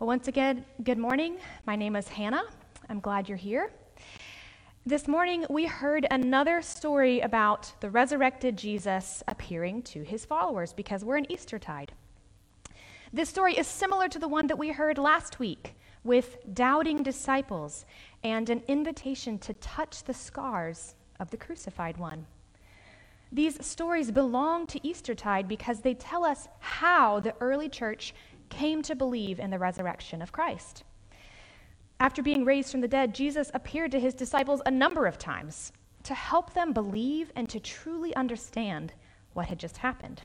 Well, once again, good morning. My name is Hannah. I'm glad you're here. This morning, we heard another story about the resurrected Jesus appearing to his followers because we're in Eastertide. This story is similar to the one that we heard last week with doubting disciples and an invitation to touch the scars of the crucified one. These stories belong to Eastertide because they tell us how the early church came to believe in the resurrection of Christ. After being raised from the dead, Jesus appeared to his disciples a number of times to help them believe and to truly understand what had just happened.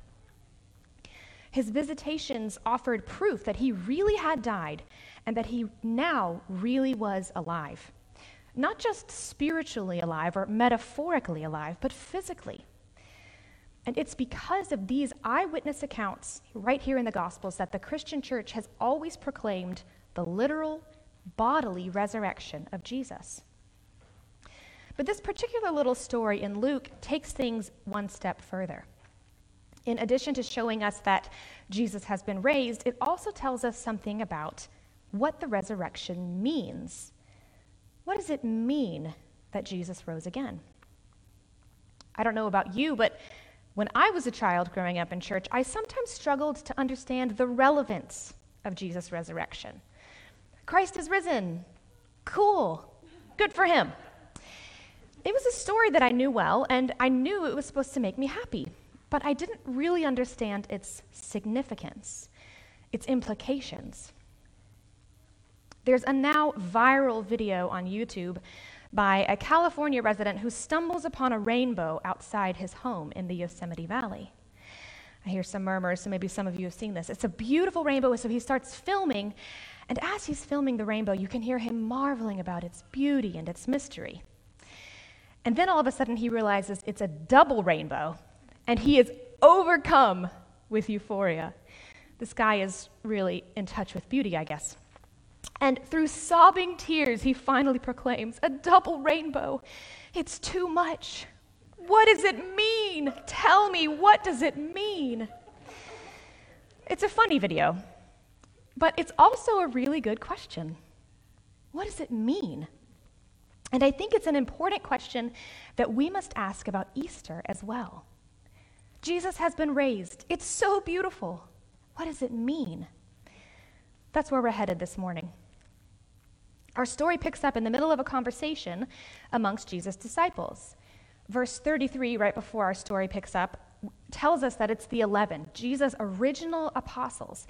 His visitations offered proof that he really had died and that he now really was alive. Not just spiritually alive or metaphorically alive, but physically. And it's because of these eyewitness accounts right here in the Gospels that the Christian church has always proclaimed the literal, bodily resurrection of Jesus. But this particular little story in Luke takes things one step further. In addition to showing us that Jesus has been raised, it also tells us something about what the resurrection means. What does it mean that Jesus rose again? I don't know about you, but when I was a child growing up in church, I sometimes struggled to understand the relevance of Jesus' resurrection. Christ is risen. Cool. Good for him. It was a story that I knew well, and I knew it was supposed to make me happy, but I didn't really understand its significance, its implications. There's a now viral video on YouTube by a California resident who stumbles upon a rainbow outside his home in the Yosemite Valley. I hear some murmurs, so maybe some of you have seen this. It's a beautiful rainbow, so he starts filming, and as he's filming the rainbow, you can hear him marveling about its beauty and its mystery. And then all of a sudden, he realizes it's a double rainbow, and he is overcome with euphoria. This guy is really in touch with beauty, I guess. And through sobbing tears, he finally proclaims, "A double rainbow. It's too much. What does it mean? Tell me, what does it mean?" It's a funny video, but it's also a really good question. What does it mean? And I think it's an important question that we must ask about Easter as well. Jesus has been raised. It's so beautiful. What does it mean? That's where we're headed this morning. Our story picks up in the middle of a conversation amongst Jesus' disciples. Verse 33, right before our story picks up, tells us that it's the 11, Jesus' original apostles.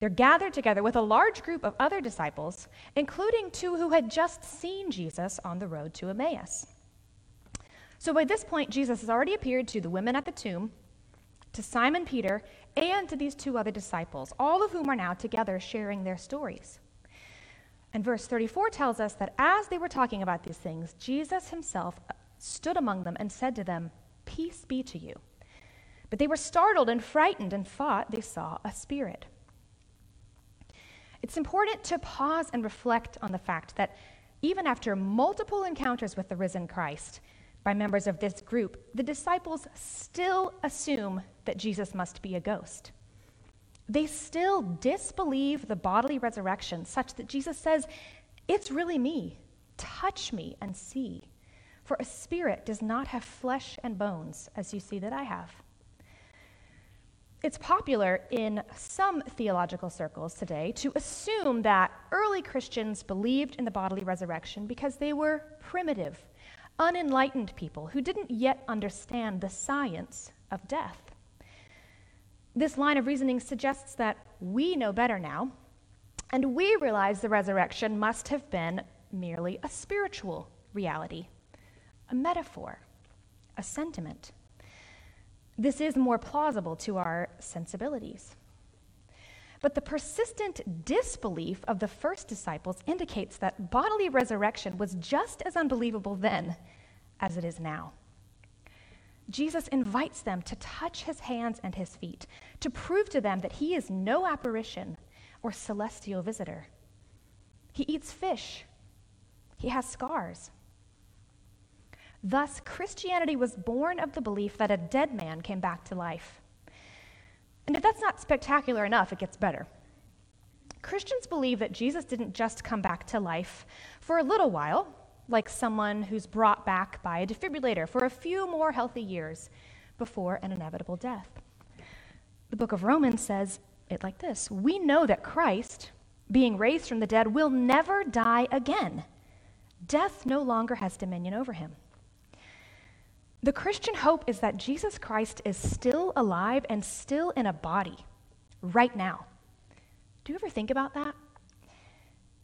They're gathered together with a large group of other disciples, including two who had just seen Jesus on the road to Emmaus. So by this point, Jesus has already appeared to the women at the tomb, to Simon Peter, and to these two other disciples, all of whom are now together sharing their stories. And verse 34 tells us that as they were talking about these things, Jesus himself stood among them and said to them, "Peace be to you." But they were startled and frightened and thought they saw a spirit. It's important to pause and reflect on the fact that even after multiple encounters with the risen Christ by members of this group, the disciples still assume that Jesus must be a ghost. They still disbelieve the bodily resurrection such that Jesus says, "It's really me. Touch me and see. For a spirit does not have flesh and bones as you see that I have." It's popular in some theological circles today to assume that early Christians believed in the bodily resurrection because they were primitive, unenlightened people who didn't yet understand the science of death. This line of reasoning suggests that we know better now, and we realize the resurrection must have been merely a spiritual reality, a metaphor, a sentiment. This is more plausible to our sensibilities. But the persistent disbelief of the first disciples indicates that bodily resurrection was just as unbelievable then as it is now. Jesus invites them to touch his hands and his feet, to prove to them that he is no apparition or celestial visitor. He eats fish. He has scars. Thus, Christianity was born of the belief that a dead man came back to life. And if that's not spectacular enough, it gets better. Christians believe that Jesus didn't just come back to life for a little while, like someone who's brought back by a defibrillator for a few more healthy years before an inevitable death. The book of Romans says it like this: we know that Christ, being raised from the dead, will never die again. Death no longer has dominion over him. The Christian hope is that Jesus Christ is still alive and still in a body right now. Do you ever think about that?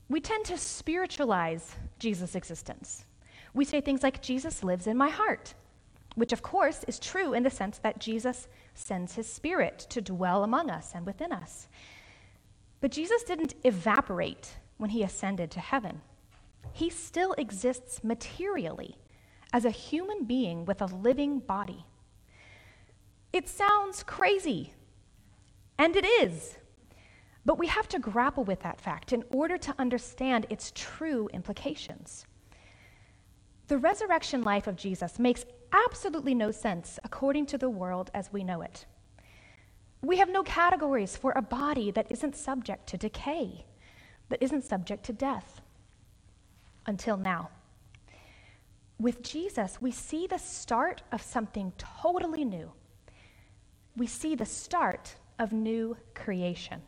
We tend to spiritualize Jesus' existence. We say things like, Jesus lives in my heart, which of course is true in the sense that Jesus sends his spirit to dwell among us and within us. But Jesus didn't evaporate when he ascended to heaven. He still exists materially as a human being with a living body. It sounds crazy, and it is, but we have to grapple with that fact in order to understand its true implications. The resurrection life of Jesus makes absolutely no sense according to the world as we know it. We have no categories for a body that isn't subject to decay, that isn't subject to death. Until now. With Jesus, we see the start of something totally new. We see the start of new creation.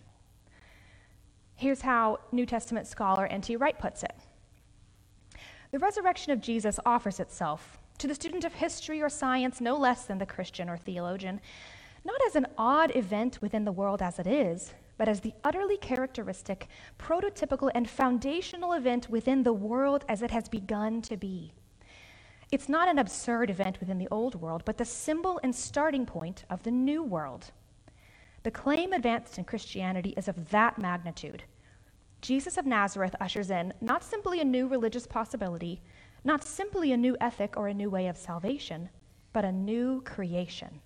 Here's how New Testament scholar N.T. Wright puts it. The resurrection of Jesus offers itself to the student of history or science no less than the Christian or theologian, not as an odd event within the world as it is, but as the utterly characteristic, prototypical, and foundational event within the world as it has begun to be. It's not an absurd event within the old world, but the symbol and starting point of the new world. The claim advanced in Christianity is of that magnitude. Jesus of Nazareth ushers in not simply a new religious possibility, not simply a new ethic or a new way of salvation, but a new creation.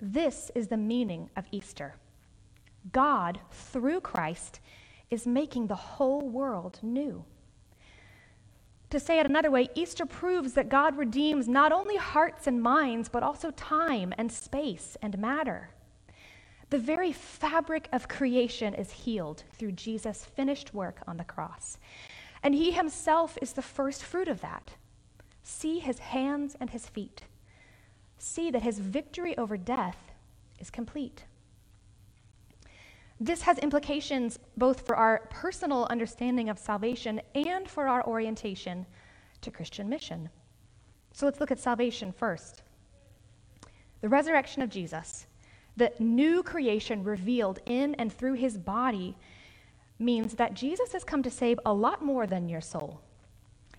This is the meaning of Easter. God, through Christ, is making the whole world new. To say it another way, Easter proves that God redeems not only hearts and minds, but also time and space and matter. The very fabric of creation is healed through Jesus' finished work on the cross, and he himself is the first fruit of that. See his hands and his feet. See that his victory over death is complete. This has implications both for our personal understanding of salvation and for our orientation to Christian mission. So let's look at salvation first. The resurrection of Jesus, the new creation revealed in and through his body, means that Jesus has come to save a lot more than your soul.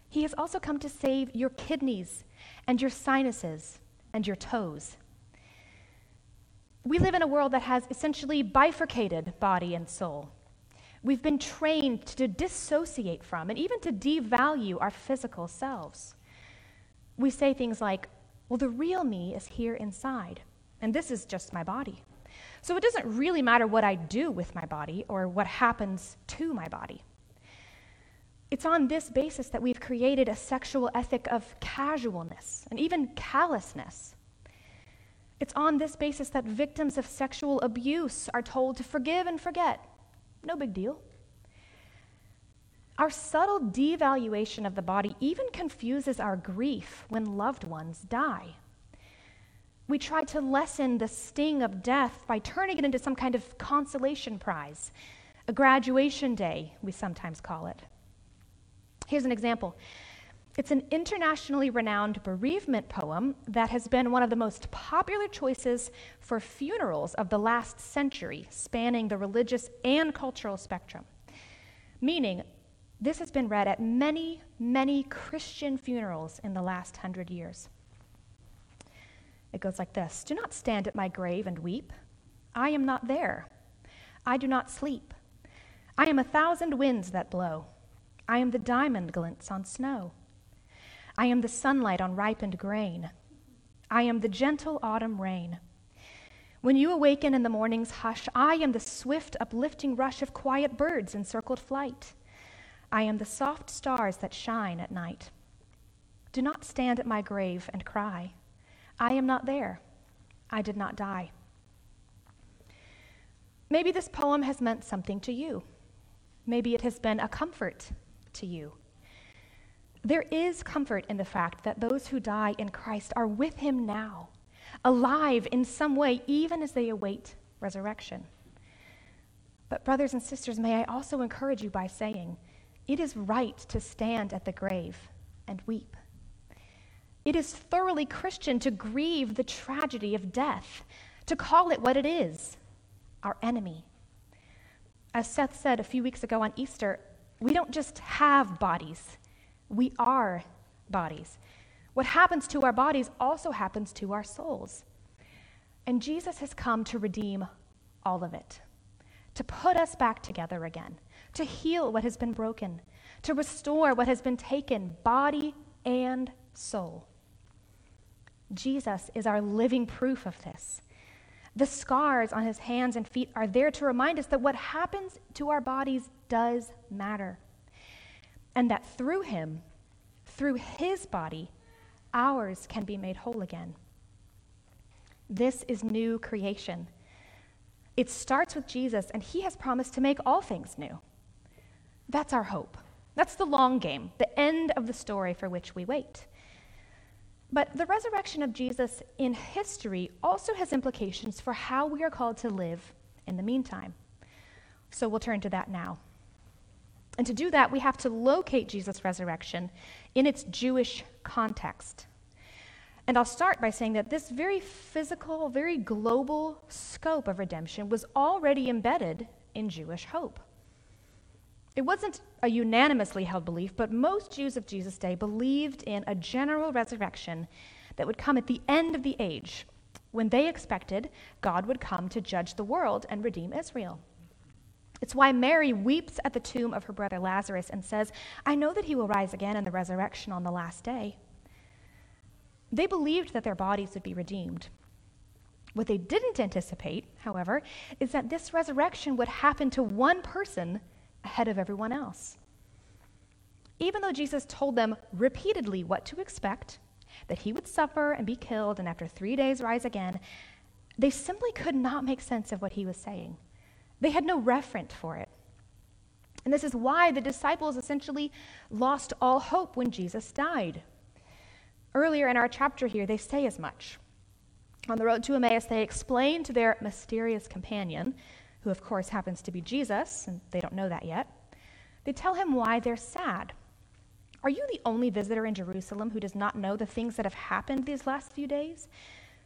He has also come to save your kidneys and your sinuses and your toes. We live in a world that has essentially bifurcated body and soul. We've been trained to dissociate from and even to devalue our physical selves. We say things like, well, the real me is here inside, and this is just my body. So it doesn't really matter what I do with my body or what happens to my body. It's on this basis that we've created a sexual ethic of casualness and even callousness. It's on this basis that victims of sexual abuse are told to forgive and forget. No big deal. Our subtle devaluation of the body even confuses our grief when loved ones die. We try to lessen the sting of death by turning it into some kind of consolation prize, a graduation day, we sometimes call it. Here's an example. It's an internationally renowned bereavement poem that has been one of the most popular choices for funerals of the last century, spanning the religious and cultural spectrum. Meaning, this has been read at many, many Christian funerals in the last 100 years. It goes like this: Do not stand at my grave and weep. I am not there. I do not sleep. I am 1,000 winds that blow. I am the diamond glints on snow. I am the sunlight on ripened grain. I am the gentle autumn rain. When you awaken in the morning's hush, I am the swift uplifting rush of quiet birds in circled flight. I am the soft stars that shine at night. Do not stand at my grave and cry. I am not there. I did not die. Maybe this poem has meant something to you. Maybe it has been a comfort to you. There is comfort in the fact that those who die in Christ are with him now, alive in some way, even as they await resurrection. But brothers and sisters, may I also encourage you by saying, it is right to stand at the grave and weep. It is thoroughly Christian to grieve the tragedy of death, to call it what it is, our enemy. As Seth said a few weeks ago on Easter, we don't just have bodies, we are bodies. What happens to our bodies also happens to our souls. And Jesus has come to redeem all of it, to put us back together again, to heal what has been broken, to restore what has been taken, body and soul. Jesus is our living proof of this. The scars on his hands and feet are there to remind us that what happens to our bodies does matter, and that through him, through his body, ours can be made whole again. This is new creation. It starts with Jesus, and he has promised to make all things new. That's our hope. That's the long game, the end of the story for which we wait. But the resurrection of Jesus in history also has implications for how we are called to live in the meantime. So we'll turn to that now. And to do that, we have to locate Jesus' resurrection in its Jewish context. And I'll start by saying that this very physical, very global scope of redemption was already embedded in Jewish hope. It wasn't a unanimously held belief, but most Jews of Jesus' day believed in a general resurrection that would come at the end of the age, when they expected God would come to judge the world and redeem Israel. It's why Mary weeps at the tomb of her brother Lazarus and says, "I know that he will rise again in the resurrection on the last day." They believed that their bodies would be redeemed. What they didn't anticipate, however, is that this resurrection would happen to one person ahead of everyone else. Even though Jesus told them repeatedly what to expect, that he would suffer and be killed and after 3 days rise again, they simply could not make sense of what he was saying. They had no referent for it. And this is why the disciples essentially lost all hope when Jesus died. Earlier in our chapter here, they say as much. On the road to Emmaus, they explain to their mysterious companion, who of course happens to be Jesus, and they don't know that yet, they tell him why they're sad. "Are you the only visitor in Jerusalem who does not know the things that have happened these last few days?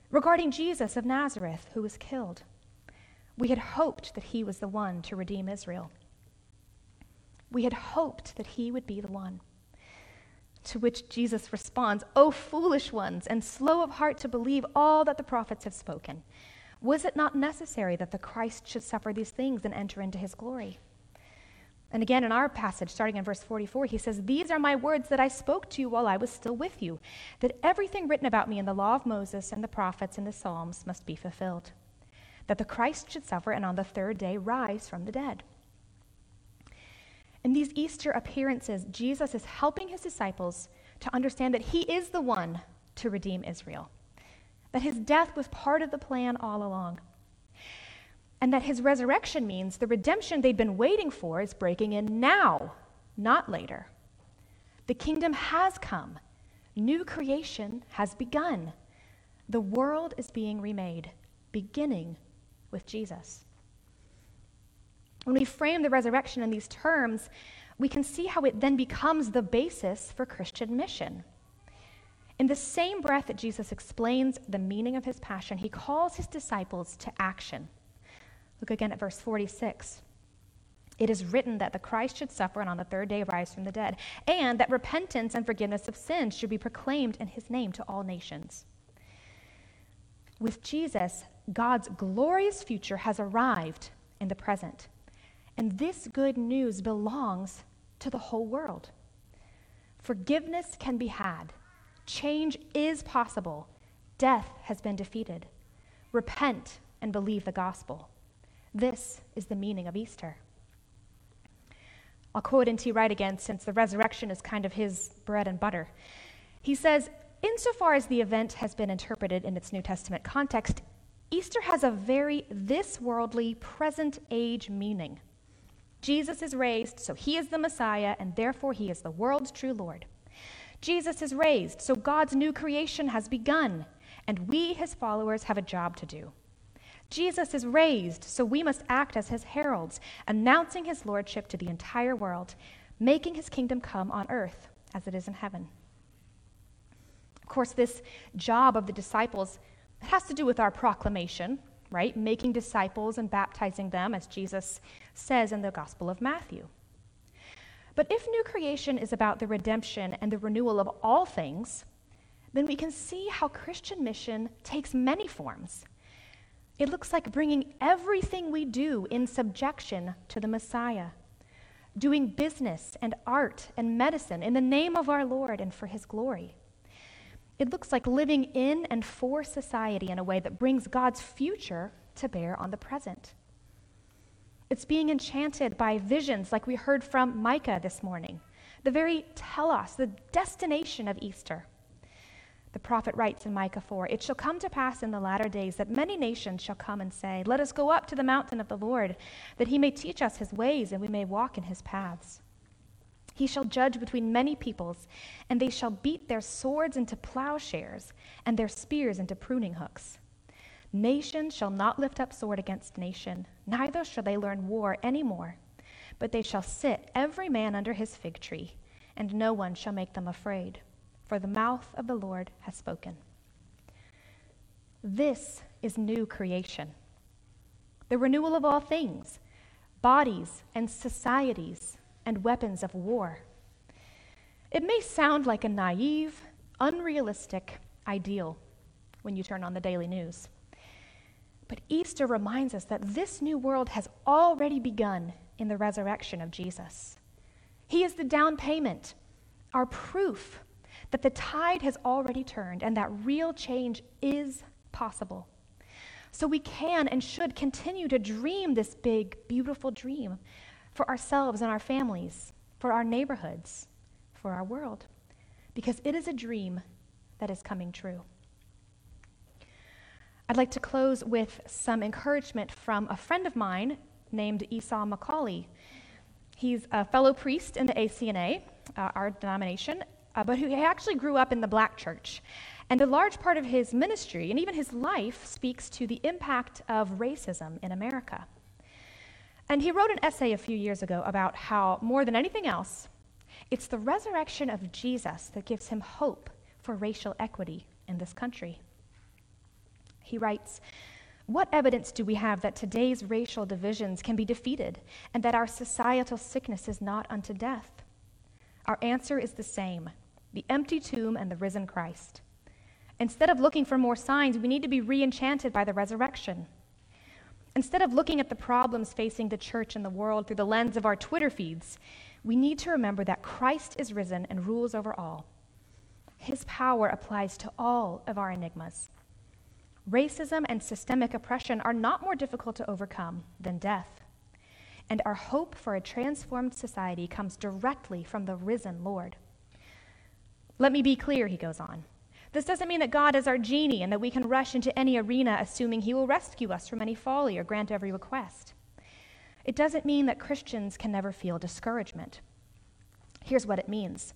Regarding Jesus of Nazareth, who was killed, we had hoped that he was the one to redeem Israel. We had hoped that he would be the one." To which Jesus responds, "O foolish ones, and slow of heart to believe all that the prophets have spoken. Was it not necessary that the Christ should suffer these things and enter into his glory?" And again in our passage, starting in verse 44, he says, "These are my words that I spoke to you while I was still with you, that everything written about me in the law of Moses and the prophets and the Psalms must be fulfilled, that the Christ should suffer and on the third day rise from the dead." In these Easter appearances, Jesus is helping his disciples to understand that he is the one to redeem Israel, that his death was part of the plan all along, and that his resurrection means the redemption they'd been waiting for is breaking in now, not later. The kingdom has come. New creation has begun. The world is being remade, beginning with Jesus. When we frame the resurrection in these terms, we can see how it then becomes the basis for Christian mission. In the same breath that Jesus explains the meaning of his passion, he calls his disciples to action. Look again at verse 46. "It is written that the Christ should suffer and on the third day rise from the dead, and that repentance and forgiveness of sins should be proclaimed in his name to all nations." With Jesus, God's glorious future has arrived in the present. And this good news belongs to the whole world. Forgiveness can be had. Change is possible. Death has been defeated. Repent and believe the gospel. This is the meaning of Easter. I'll quote N.T. Wright again, since the resurrection is kind of his bread and butter. He says, "Insofar as the event has been interpreted in its New Testament context, Easter has a very this-worldly, present-age meaning. Jesus is raised, so he is the Messiah, and therefore he is the world's true Lord. Jesus is raised, so God's new creation has begun, and we, his followers, have a job to do. Jesus is raised, so we must act as his heralds, announcing his lordship to the entire world, making his kingdom come on earth as it is in heaven. Of course, this job of the disciples has to do with our proclamation, right? Making disciples and baptizing them, as Jesus says in the Gospel of Matthew. But if new creation is about the redemption and the renewal of all things, then we can see how Christian mission takes many forms. It looks like bringing everything we do in subjection to the Messiah, doing business and art and medicine in the name of our Lord and for his glory. It looks like living in and for society in a way that brings God's future to bear on the present. It's being enchanted by visions like we heard from Micah this morning, the very telos, the destination of Easter. The prophet writes in Micah 4, "It shall come to pass in the latter days that many nations shall come and say, 'Let us go up to the mountain of the Lord, that he may teach us his ways and we may walk in his paths.' He shall judge between many peoples, and they shall beat their swords into plowshares and their spears into pruning hooks. Nation shall not lift up sword against nation, neither shall they learn war any more, but they shall sit every man under his fig tree, and no one shall make them afraid, for the mouth of the Lord has spoken." This is new creation, the renewal of all things, bodies and societies, and weapons of war. It may sound like a naive, unrealistic ideal when you turn on the daily news, but Easter reminds us that this new world has already begun in the resurrection of Jesus. He is the down payment, our proof that the tide has already turned and that real change is possible. So we can and should continue to dream this big, beautiful dream for ourselves and our families, for our neighborhoods, for our world, because it is a dream that is coming true. I'd like to close with some encouragement from a friend of mine named Esau McCauley. He's a fellow priest in the ACNA, our denomination, but he actually grew up in the black church. And a large part of his ministry and even his life speaks to the impact of racism in America. And he wrote an essay a few years ago about how, more than anything else, it's the resurrection of Jesus that gives him hope for racial equity in this country. He writes, "What evidence do we have that today's racial divisions can be defeated and that our societal sickness is not unto death? Our answer is the same, the empty tomb and the risen Christ. Instead of looking for more signs, we need to be re-enchanted by the resurrection. Instead of looking at the problems facing the church and the world through the lens of our Twitter feeds, we need to remember that Christ is risen and rules over all. His power applies to all of our enigmas. Racism and systemic oppression are not more difficult to overcome than death. And our hope for a transformed society comes directly from the risen Lord. Let me be clear," he goes on. "This doesn't mean that God is our genie and that we can rush into any arena assuming he will rescue us from any folly or grant every request. It doesn't mean that Christians can never feel discouragement. Here's what it means.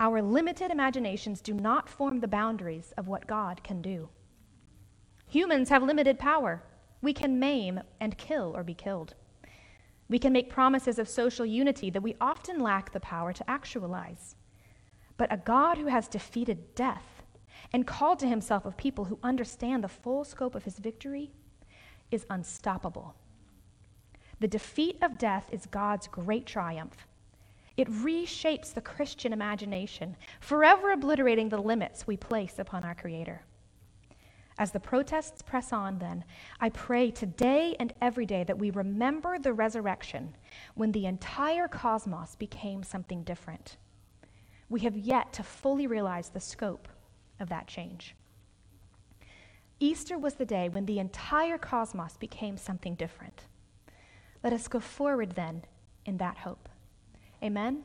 Our limited imaginations do not form the boundaries of what God can do. Humans have limited power. We can maim and kill or be killed. We can make promises of social unity that we often lack the power to actualize. But a God who has defeated death and called to himself of people who understand the full scope of his victory, is unstoppable. The defeat of death is God's great triumph. It reshapes the Christian imagination, forever obliterating the limits we place upon our Creator. As the protests press on, then, I pray today and every day that we remember the resurrection when the entire cosmos became something different. We have yet to fully realize the scope of that change." Easter was the day when the entire cosmos became something different. Let us go forward then in that hope. Amen.